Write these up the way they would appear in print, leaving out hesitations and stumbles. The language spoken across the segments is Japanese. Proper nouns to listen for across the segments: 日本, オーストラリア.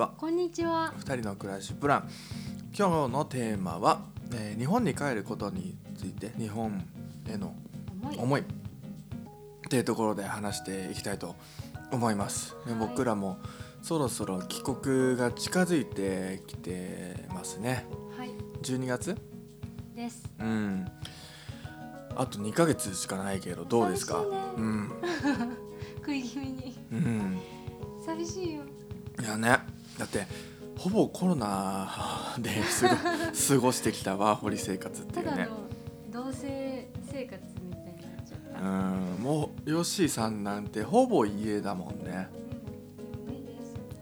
は。こんにちは。2人の暮らしプラン。今日のテーマは、日本に帰ることについて、日本への思いっていうところで話していきたいと思います、はい、僕らもそろそろ帰国が近づいてきてますね、はい、12月です、うん、あと2ヶ月しかないけどどうですか、ね、うん、食い気味に、うん、寂しいよ。いやね、だってほぼコロナで過ごしてきたワーホリ生活っていうね、ただの同棲生活みたいになっちゃった。うん、もうヨッシーさんなんてほぼ家だもんね、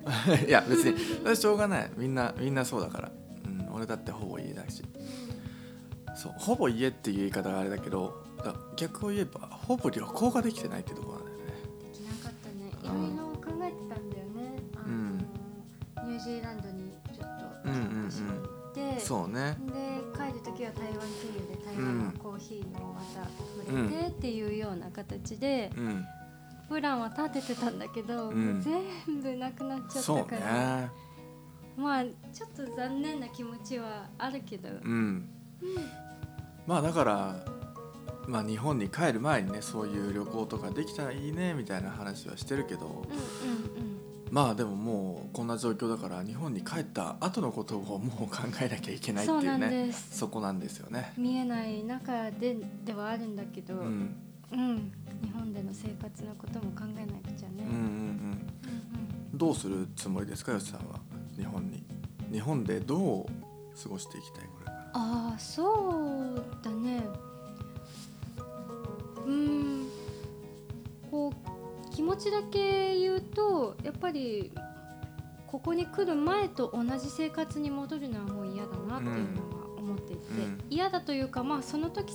うん、いや別にしょうがない、みんなそうだから、うん、俺だってほぼ家だし、そうほぼ家っていう言い方があれだけど、逆を言えばほぼ旅行ができてないってところなんだよね。できなかったね。いろいろ考えてたんだよね、ニュージーランドにちょっと私行って、うんうんうん、そうね、で帰るときは台湾経由で台湾のコーヒーもまた触れてっていうような形で、うん、プランは立ててたんだけど、うん、全部なくなっちゃったから、そうね、まあちょっと残念な気持ちはあるけど、うん、うん、まあだから、まあ、日本に帰る前にね、そういう旅行とかできたらいいねみたいな話はしてるけど、うんうんうん、まあでももうこんな状況だから日本に帰った後のことをもう考えなきゃいけないっていうね、そこなんですよね。見えない中ではあるんだけど、うんうん、日本での生活のことも考えなくちゃね、うんうんうんうん、どうするつもりですか、よしさんは。日本でどう過ごしていきたい、これから。ああ、そうだね、うん、こう気持ちだけ言うと、やっぱりここに来る前と同じ生活に戻るのはもう嫌だなっていうのは思っていて、うん、嫌だというか、まあ、その時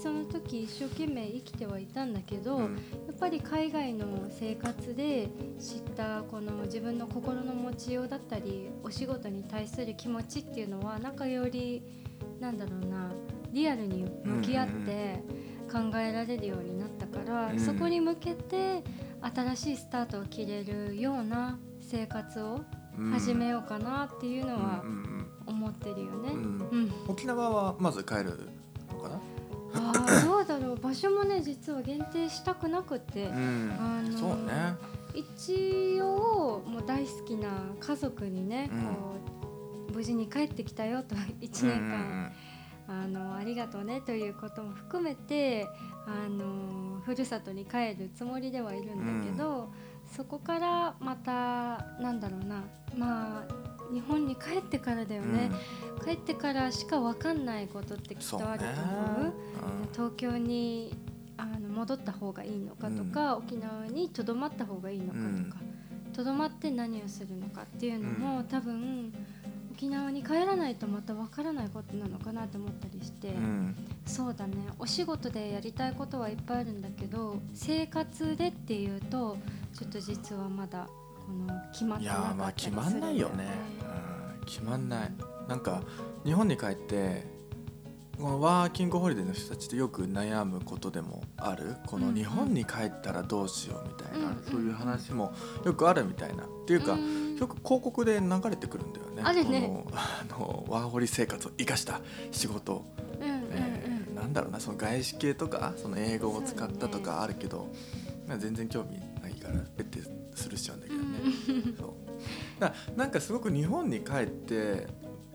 一生懸命生きてはいたんだけど、うん、やっぱり海外の生活で知ったこの自分の心の持ちようだったり、お仕事に対する気持ちっていうのは、なんかよりなんだろうな、リアルに向き合って考えられるようになったから、うん、そこに向けて新しいスタートを切れるような生活を始めようかなっていうのは思ってるよね、うんうんうん、沖縄はまず帰るのかな。あ、どうだろう、場所もね、実は限定したくなくて、うん、そうね、一応もう大好きな家族にね、うん、こう無事に帰ってきたよと1年間、うん、ありがとうねということも含めてふるさとに帰るつもりではいるんだけど、うん、そこからまたなんだろうな、まあ日本に帰ってからだよね、うん、帰ってからしか分かんないことってきっとあると思う、うん、東京に戻った方がいいのかとか、うん、沖縄にとどまった方がいいのかとか、とど、うん、まって何をするのかっていうのも、うん、多分沖縄に帰らないとまた分からないことなのかなと思ったりして、うん、そうだね、お仕事でやりたいことはいっぱいあるんだけど、生活でっていうとちょっと実はまだこの決まってなかったりするんだよね。いや、まあ決まんないよね、うん、決まんない、うん、なんか日本に帰ってこのワーキングホリデーの人たちってよく悩むことでもある、この日本に帰ったらどうしようみたいな、うんうん、そういう話もよくあるみたいな、うん、っていうか、うん、よく広告で流れてくるんだよね、あれね、ワーホリ生活を生かした仕事、うんうんうん、なんだろうな、その外資系とかその英語を使ったとかあるけど、ね、全然興味ないからペッてするしちゃうんだけどね、うん、そうだからなんかすごく日本に帰って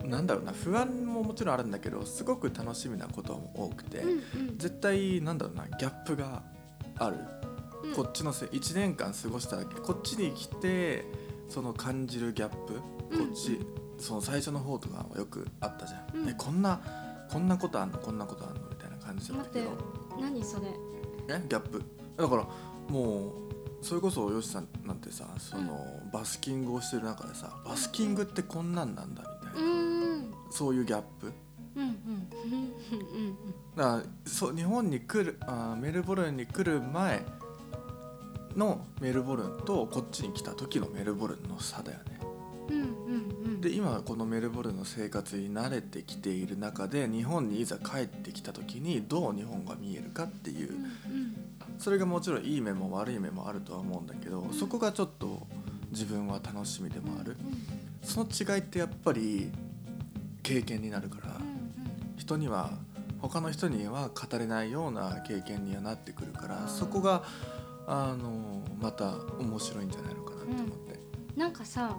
なんだろうな、不安ももちろんあるんだけど、すごく楽しみなことも多くて、うんうん、絶対なんだろうな、ギャップがある、うん、こっちの1年間過ごしただけ、こっちに来てその感じるギャップ、こっち、うんうん、その最初の方とかはよくあったじゃん、うん、こんなことあんの、こんなことあんのみたいな感じだったけど、待って、何それ、ギャップだから、もうそれこそヨシさんなんてさ、その、うん、バスキングをしてる中でさ、バスキングってこんなんなんだみたいな、うん、そういうギャップ、うんうんうん、だからそう、日本に来るメルボルンに来る前のメルボルンとこっちに来た時のメルボルンの差だよね、うんうんうん、で今このメルボルンの生活に慣れてきている中で、日本にいざ帰ってきた時にどう日本が見えるかっていう、うんうん、それがもちろんいい面も悪い面もあるとは思うんだけど、そこがちょっと自分は楽しみでもある、その違いってやっぱり経験になるから、うんうん、人には他の人には語れないような経験にはなってくるから、うん、そこがまた面白いんじゃないのかなって思って、うん、なんかさ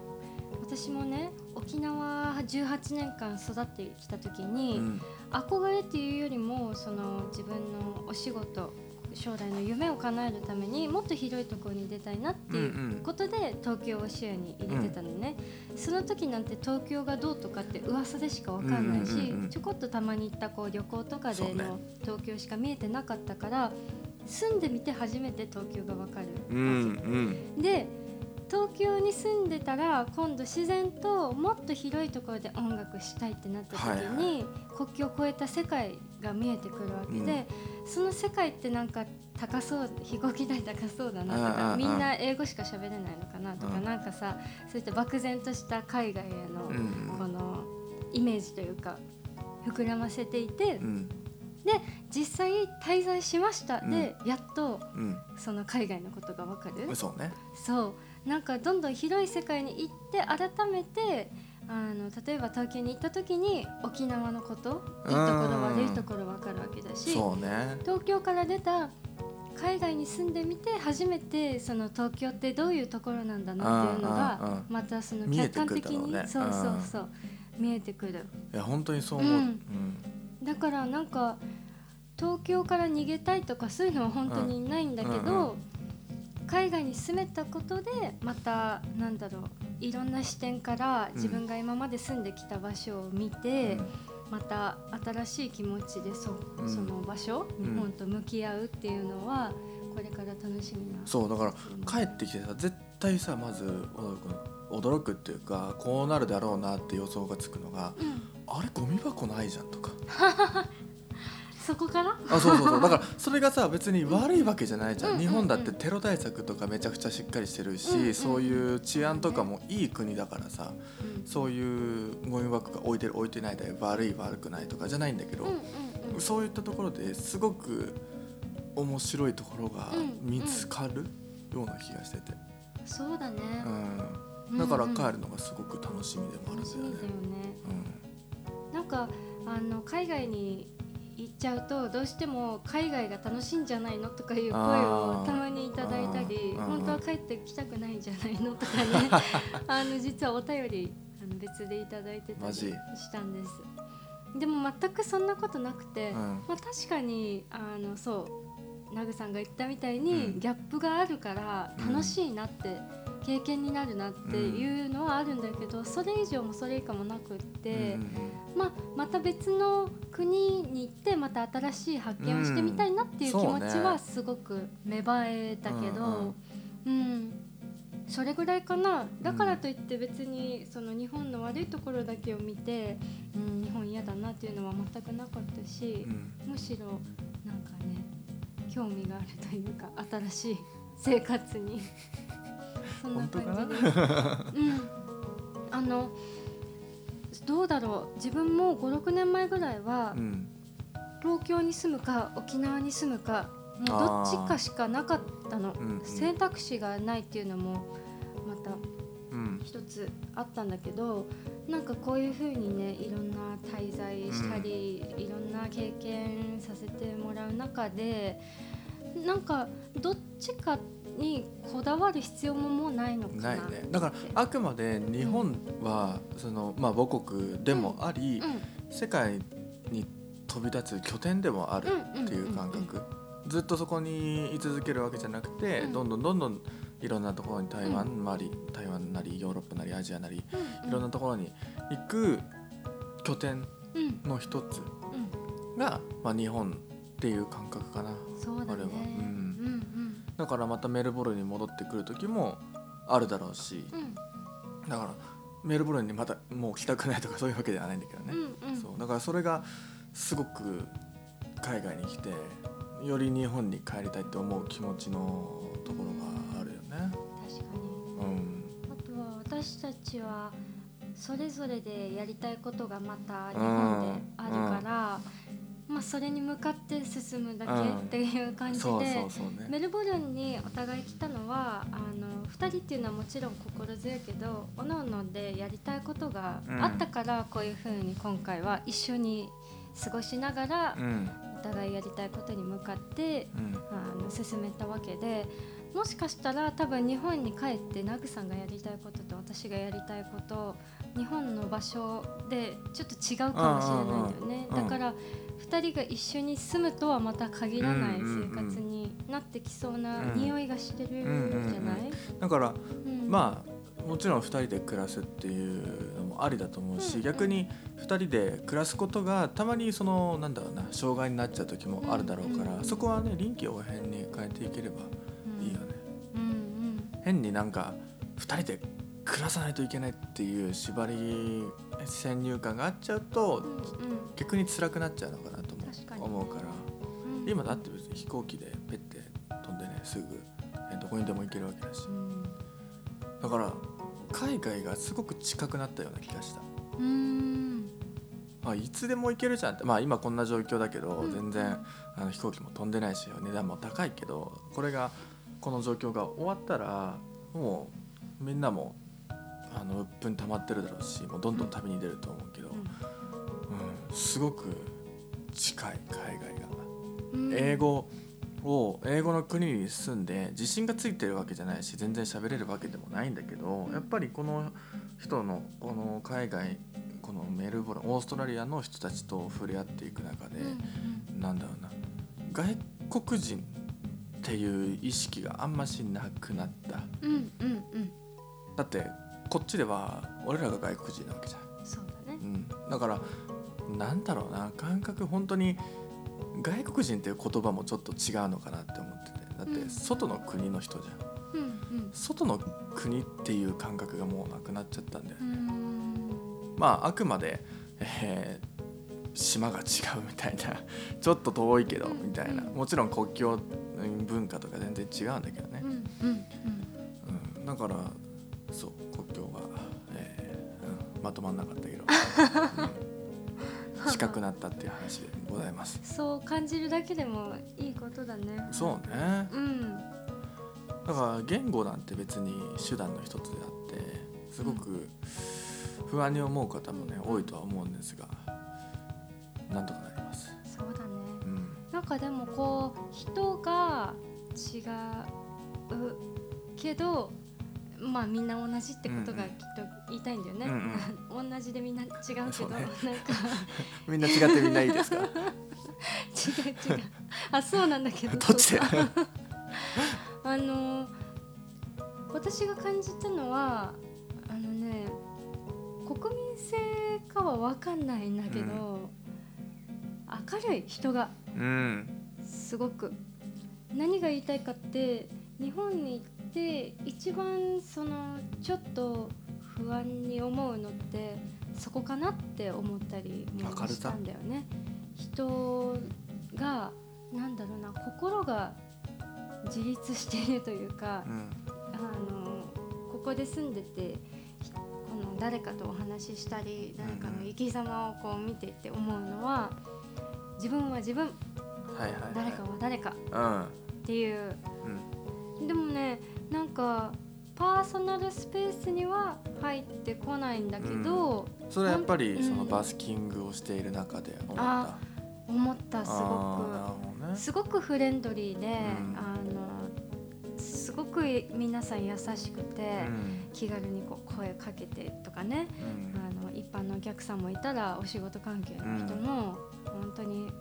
私もね沖縄18年間育ってきた時に、うん、憧れっていうよりもその自分のお仕事将来の夢を叶えるためにもっと広いところに出たいなっていうことで、うんうん、東京を視野に入れてたのね、うん、その時なんて東京がどうとかって噂でしか分かんないし、うんうんうん、ちょこっとたまに行ったこう旅行とかでの東京しか見えてなかったから、ね、住んでみて初めて東京が分かる、うんうん、で東京に住んでたら今度自然ともっと広いところで音楽したいってなった時に国境を越えた世界が見えてくるわけで、その世界ってなんか高そう飛行機代高そうだなとかみんな英語しか喋れないのかなとかなんかさそういった漠然とした海外へのこのイメージというか膨らませていて、で実際滞在しましたでやっとその海外のことが分かる。そうね。そうなんかどんどん広い世界に行って改めて例えば東京に行った時に沖縄のこといいところ悪いところ分かるわけだし、そうね、東京から出た海外に住んでみて初めてその東京ってどういうところなんだなっていうのがまたその客観的に、ね、そうそうそう見えてくる。いや本当にそう思う、うんうん、だからなんか東京から逃げたいとかそういうのは本当にないんだけど、うんうんうん、海外に住めたことでまたなんだろういろんな視点から自分が今まで住んできた場所を見て、うん、また新しい気持ちで うん、その場所、日本と向き合うっていうのはこれから楽しみな、うん、そうだから帰ってきてさ絶対さまず驚くっていうかこうなるだろうなって予想がつくのが、うん、あれゴミ箱ないじゃんとかそこからあそうそうそうだからそれがさ別に悪いわけじゃないじゃん、うんうんうん、日本だってテロ対策とかめちゃくちゃしっかりしてるし、うんうんうん、そういう治安とかもいい国だからさ、うん、そういうゴミ箱が置いてる置いてないで悪い悪くないとかじゃないんだけど、うんうんうん、そういったところですごく面白いところが見つかるような気がしてて、うんうん、そうだね、うん、だから帰るのがすごく楽しみでもあるんだよね、うん、なんか海外に行っちゃうとどうしても海外が楽しいんじゃないのとかいう声をたまにいただいたり本当は帰ってきたくないんじゃないのとかね実はお便り別でいただいてたりしたんです。でも全くそんなことなくて、うんまあ、確かにそうナグさんが言ったみたいにギャップがあるから楽しいなって、うん、経験になるなっていうのはあるんだけどそれ以上もそれ以下もなくって、うんまた別の国に行ってまた新しい発見をしてみたいなっていう気持ちはすごく芽生えたけど、うんうんうん、それぐらいかな。だからといって別にその日本の悪いところだけを見て、うん、日本嫌だなっていうのは全くなかったし、うん、むしろなんかね興味があるというか新しい生活にそんな感じで、うん、どうだろう自分も 5,6 年前ぐらいは、うん、東京に住むか沖縄に住むかもうどっちかしかなかったの、うんうん、選択肢がないっていうのもまた一つあったんだけど、うん、なんかこういう風にねいろんな滞在したり、うん、いろんな経験させてもらう中でなんかどっちかにこだわる必要ももうないのかな。ないね。だからあくまで日本は、うんそのまあ、母国でもあり、うんうん、世界に飛び立つ拠点でもあるっていう感覚、うんうんうんうん、ずっとそこに居続けるわけじゃなくて、うん、どんどんいろんなところに台湾なりヨーロッパなりアジアなり、うんうん、いろんなところに行く拠点の一つが、うんうんまあ、日本っていう感覚かな。そうだね、うんだからまたメルボルンに戻ってくる時もあるだろうし、うん、だからメルボルンにまたもう来たくないとかそういうわけではないんだけどね、うんうん、そうだからそれがすごく海外に来てより日本に帰りたいって思う気持ちのところがあるよね、うん、確かに、うん、あとは私たちはそれぞれでやりたいことがまた日本であるから、うんうんまあ、それに向かって進むだけっていう感じで、そうそうそう、ね、メルボルンにお互い来たのは2人っていうのはもちろん心強いけどおのおのでやりたいことがあったから、うん、こういう風に今回は一緒に過ごしながら、うん、お互いやりたいことに向かって、うん、進めたわけで、もしかしたら多分日本に帰ってナグさんがやりたいことと私がやりたいこと日本の場所でちょっと違うかもしれないんだよね。だから2人が一緒に住むとはまた限らない生活になってきそうな匂いがしてるじゃない、うんうんうん、だから、うん、まあもちろん2人で暮らすっていうのもありだと思うし、うんうん、逆に2人で暮らすことがたまにそのなんだろうな障害になっちゃう時もあるだろうから、うんうん、そこはね臨機応変に変えていければいいよね、うんうん、変になんか2人で暮らさないといけないっていう縛り先入観があっちゃうと、うんうん、逆に辛くなっちゃうのかなと思うから、うん、今だって別に飛行機でペッて飛んでねすぐどこにでも行けるわけだし、うん、だから海外がすごく近くなったような気がした。うーん、まあ、いつでも行けるじゃんって、まあ、今こんな状況だけど、うん、全然飛行機も飛んでないし値段も高いけど、これがこの状況が終わったらもうみんなも鬱憤溜まってるだろうしもうどんどん旅に出ると思うけど、うんうん、すごく近い海外が、うん、英語の国に住んで自信がついてるわけじゃないし全然喋れるわけでもないんだけど、やっぱりこの人のこの海外このメルボルンオーストラリアの人たちと触れ合っていく中で、うん、なんだろうな外国人っていう意識があんましなくなった、うんうんうん、だってこっちでは俺らが外国人なわけじゃん。そうだね、うん、だからなんだろうな感覚本当に外国人っていう言葉もちょっと違うのかなって思ってて、だって外の国の人じゃん、うんうん、外の国っていう感覚がもうなくなっちゃったんだよね。まああくまで、島が違うみたいなちょっと遠いけどみたいな、もちろん国境文化とか全然違うんだけどね、うんうんうんうん、だからそう国境が、まとまんなかったけど、うん、近くなったっていう話でございます。そう感じるだけでもいいことだね。そうね、うん、だから言語なんて別に手段の一つであってすごく不安に思う方もね、うん、多いとは思うんですがなんとかなります。そうだね、うん、なんかでもこう人が違うけどまあみんな同じってことがきっと言いたいんだよね、うんうん、同じでみんな違うけど、ね、なんかみんな違ってみんないいですか違うあそうなんだけどどっちだよ私が感じたのはね国民性かは分かんないんだけど、うん、明るい人が、うん、すごく何が言いたいかって日本にで一番そのちょっと不安に思うのってそこかなって思ったりもしたんだよね。人がなんだろうな心が自立しているというか、うん、ここで住んでてこの誰かとお話ししたり誰かの生き様をこう見ていて思うのは自分は自分、はいはいはい、誰かは誰か、うん、っていう、うん、でもねなんかパーソナルスペースには入ってこないんだけど、うん、それはやっぱりそのバスキングをしている中で思った、うん、あ思ったすごく、ね、すごくフレンドリーで、うん、すごく皆さん優しくて、うん、気軽にこう声かけてとかね、うん、一般のお客さんもいたらお仕事関係の人も本当に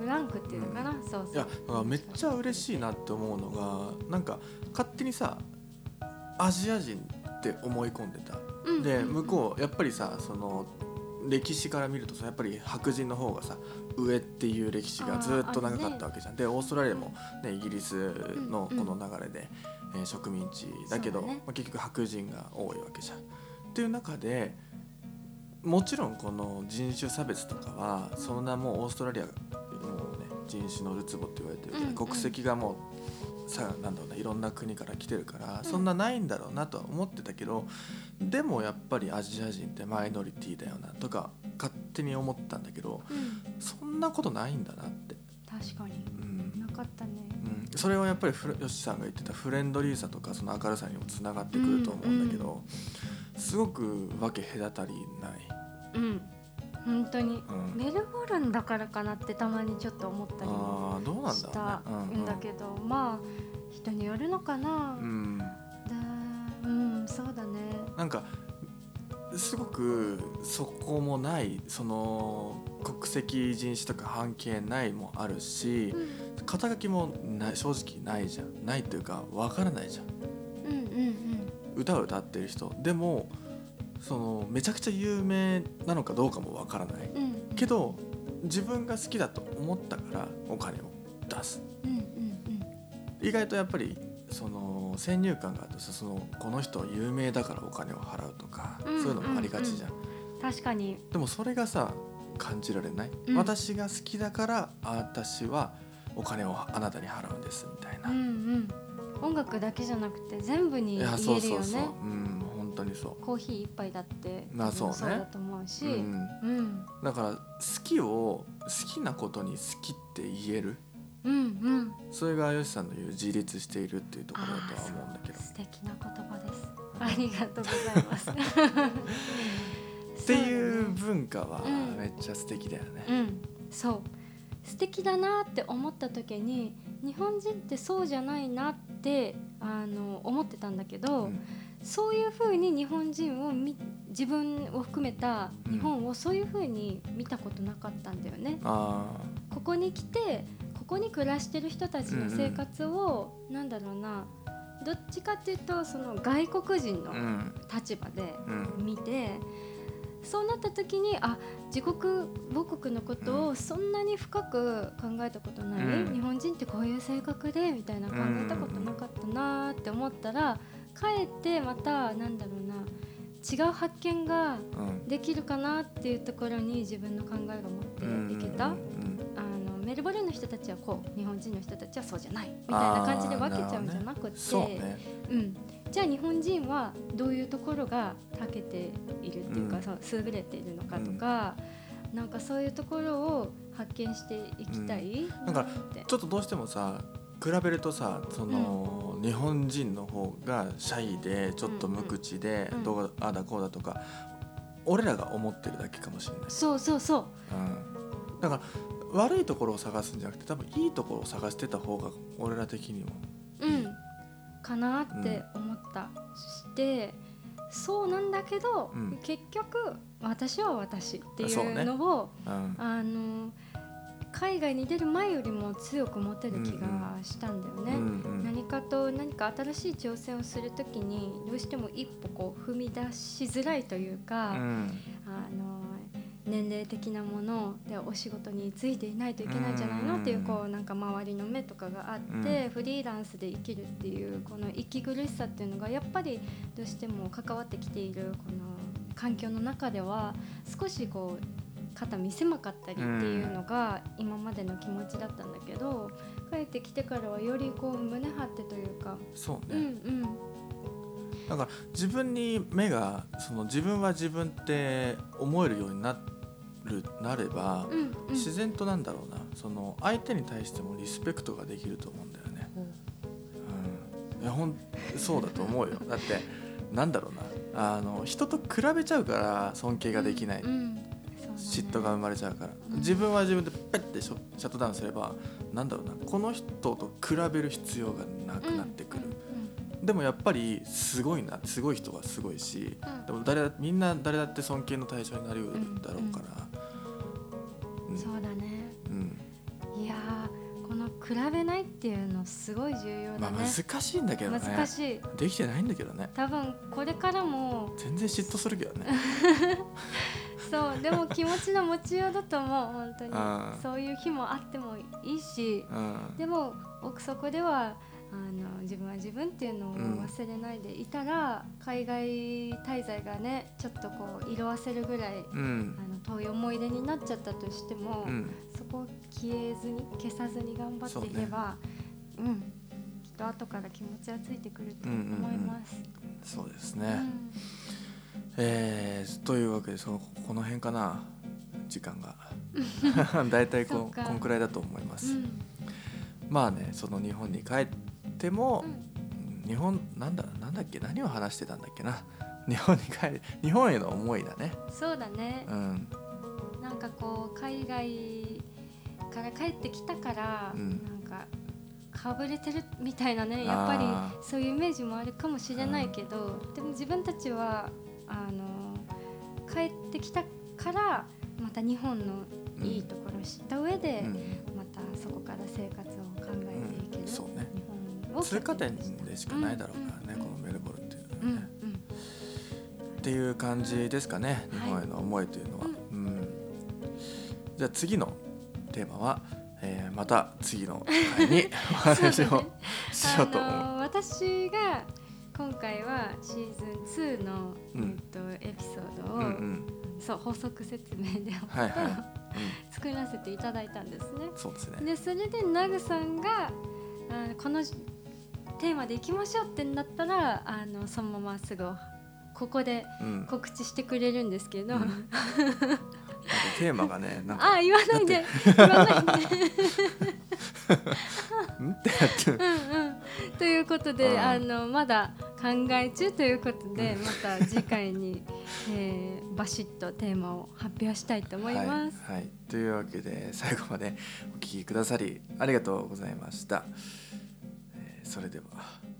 ブランクっていうのかな、うん、そうそういやめっちゃ嬉しいなって思うのがなんか勝手にさアジア人って思い込んでた、うん、で向こうやっぱりさその歴史から見るとさやっぱり白人の方がさ上っていう歴史がずっと長かったわけじゃん、ね、でオーストラリアも、ね、イギリスのこの流れで、うんうん植民地だけどだ、ねまあ、結局白人が多いわけじゃんっていう中でもちろんこの人種差別とかはその名もオーストラリア人種のるつぼって言われてるけど、うんうん、国籍がもうさなんだろうないろんな国から来てるからそんなないんだろうなとは思ってたけど、うん、でもやっぱりアジア人ってマイノリティだよなとか勝手に思ったんだけど、うん、そんなことないんだなって。確かに、うん、なかったね、うん、それはやっぱり吉さんが言ってたフレンドリーさとかその明るさにもつながってくると思うんだけど、うん、すごく分け隔たりない。うん本当に、うん、メルボルンだからかなってたまにちょっと思ったりもしたんだけど、まあ人によるのかな、うん、うん、そうだね。なんかすごくそこもない、その国籍人種とか関係ないもあるし、うん、肩書きもない正直ないじゃん、ないというかわからないじゃん、うんうんうん、歌を歌ってる人でもそのめちゃくちゃ有名なのかどうかもわからない、うん、けど自分が好きだと思ったからお金を出す、うんうんうん、意外とやっぱりその先入観があって、そのこの人有名だからお金を払うとか、うんうんうん、そういうのもありがちじゃん、うん、確かに。でもそれがさ感じられない、うん、私が好きだから私はお金をあなたに払うんですみたいな、うんうん、音楽だけじゃなくて全部に言えるよね。そうそうそう、うん本当にそう。コーヒー一杯だってそうだと思うし、うんうん、だから好きなことに好きって言える、うんうん、それがよしさんの言う自立しているっていうところだとは思うんだけど。素敵な言葉です、ありがとうございますっていう文化はめっちゃ素敵だよね、うんうん、そう素敵だなって思った時に日本人ってそうじゃないなって思ってたんだけど、うん、そういう風に日本人を自分を含めた日本をそういう風に見たことなかったんだよね、うん、ここに来てここに暮らしてる人たちの生活を、うん、なんだろうな、どっちかっていうとその外国人の立場で見て、うんうん、そうなった時に母国のことをそんなに深く考えたことない、うん、日本人ってこういう性格でみたいな考えたことなかったなって思ったら、かえってまたなんだろうな違う発見ができるかなっていうところに自分の考えが持っていけた、うんうんうん、メルボルンの人たちはこう日本人の人たちはそうじゃないみたいな感じで分けちゃうんじゃなくて、じゃあ日本人はどういうところが長けているっていうか、うん、優れているのかとか、うん、なんかそういうところを発見していきたい、うん、なんかちょっとどうしてもさ比べるとさその、うん、日本人の方がシャイでちょっと無口で、うんうん、どうあだこうだとか俺らが思ってるだけかもしれない。そうそうそう、うん、だから悪いところを探すんじゃなくて多分いいところを探してた方が俺ら的にもいい、うんかなって思った、うん、してそうなんだけど、うん、結局私は私っていうのをそうね、うん、海外に出る前よりも強く持てる気がしたんだよね、うんうん、何か新しい挑戦をするときにどうしても一歩こう踏み出しづらいというか、うん、年齢的なものでお仕事に就いていないといけないんじゃないのっていう、こうなんか周りの目とかがあってフリーランスで生きるっていうこの息苦しさっていうのがやっぱりどうしても関わってきているこの環境の中では少しこう肩身狭かったりっていうのが今までの気持ちだったんだけど、帰ってきてからはよりこう胸張ってというか、そうね、うんうん、だから自分に目がその自分は自分って思えるようになれば、うんうん、自然となんだろうなその相手に対してもリスペクトができると思うんだよね、うんうん、いやそうだと思うよだってなんだろうな人と比べちゃうから尊敬ができない、うんうんね、嫉妬が生まれちゃうから、うん、自分は自分でペッてシャットダウンすればなんだろうなこの人と比べる必要がなくなってくる、うんうんうん、でもやっぱりすごい人はすごいし、うん、でもみんな誰だって尊敬の対象になりうるだろうから、うんうんうん、そうだね、うん、いやこの比べないっていうのすごい重要だね、まあ、難しいんだけどね、難しいできてないんだけどね多分これからも全然嫉妬するけどねそうでも気持ちの持ちようだと思う本当に、うん、そういう日もあってもいいし、うん、でも奥底では自分は自分っていうのを忘れないでいたら、うん、海外滞在がねちょっとこう色あせるぐらい、うん、遠い思い出になっちゃったとしても、うん、そこを消さずに頑張っていけば う、ね、うん、きっと後から気持ちはついてくると思います、うんうんうん、そうですね、うんというわけでこの辺かな、時間がだいたいこんくらいだと思います、うん、まあね、その日本に帰っても、うん、日本なんだっけ何を話してたんだっけな、日本への思いだね。そうだね、うん、なんかこう海外から帰ってきたから、うん、なんかかぶれてるみたいなね、やっぱりそういうイメージもあるかもしれないけど、うん、でも自分たちは帰ってきたからまた日本のいいところを知った上で、うん、またそこから生活を考えていける、うん、そうね、日本を通過点でしかないだろうからね、うん、このメルボルンっていうのはね、うんうん、っていう感じですかね、日本への思いというのは、はい、うんうん、じゃあ次のテーマは、また次の回にお話をしようと思う。私が今回はシーズン2の、エピソードを、うんうん、そう補足説明で、はいはい、うん、作らせていただいたんですね。そうですね。でそれでナグさんがこのテーマでいきましょうってなったらそのまますぐここで告知してくれるんですけど、うんうん、テーマがね、なんかあ、言わないでってやってる、うん、うん、ということで、うん、まだ考え中ということで、また次回に、バシッとテーマを発表したいと思います、はいはい、というわけで最後までお聞きくださりありがとうございました、それでは。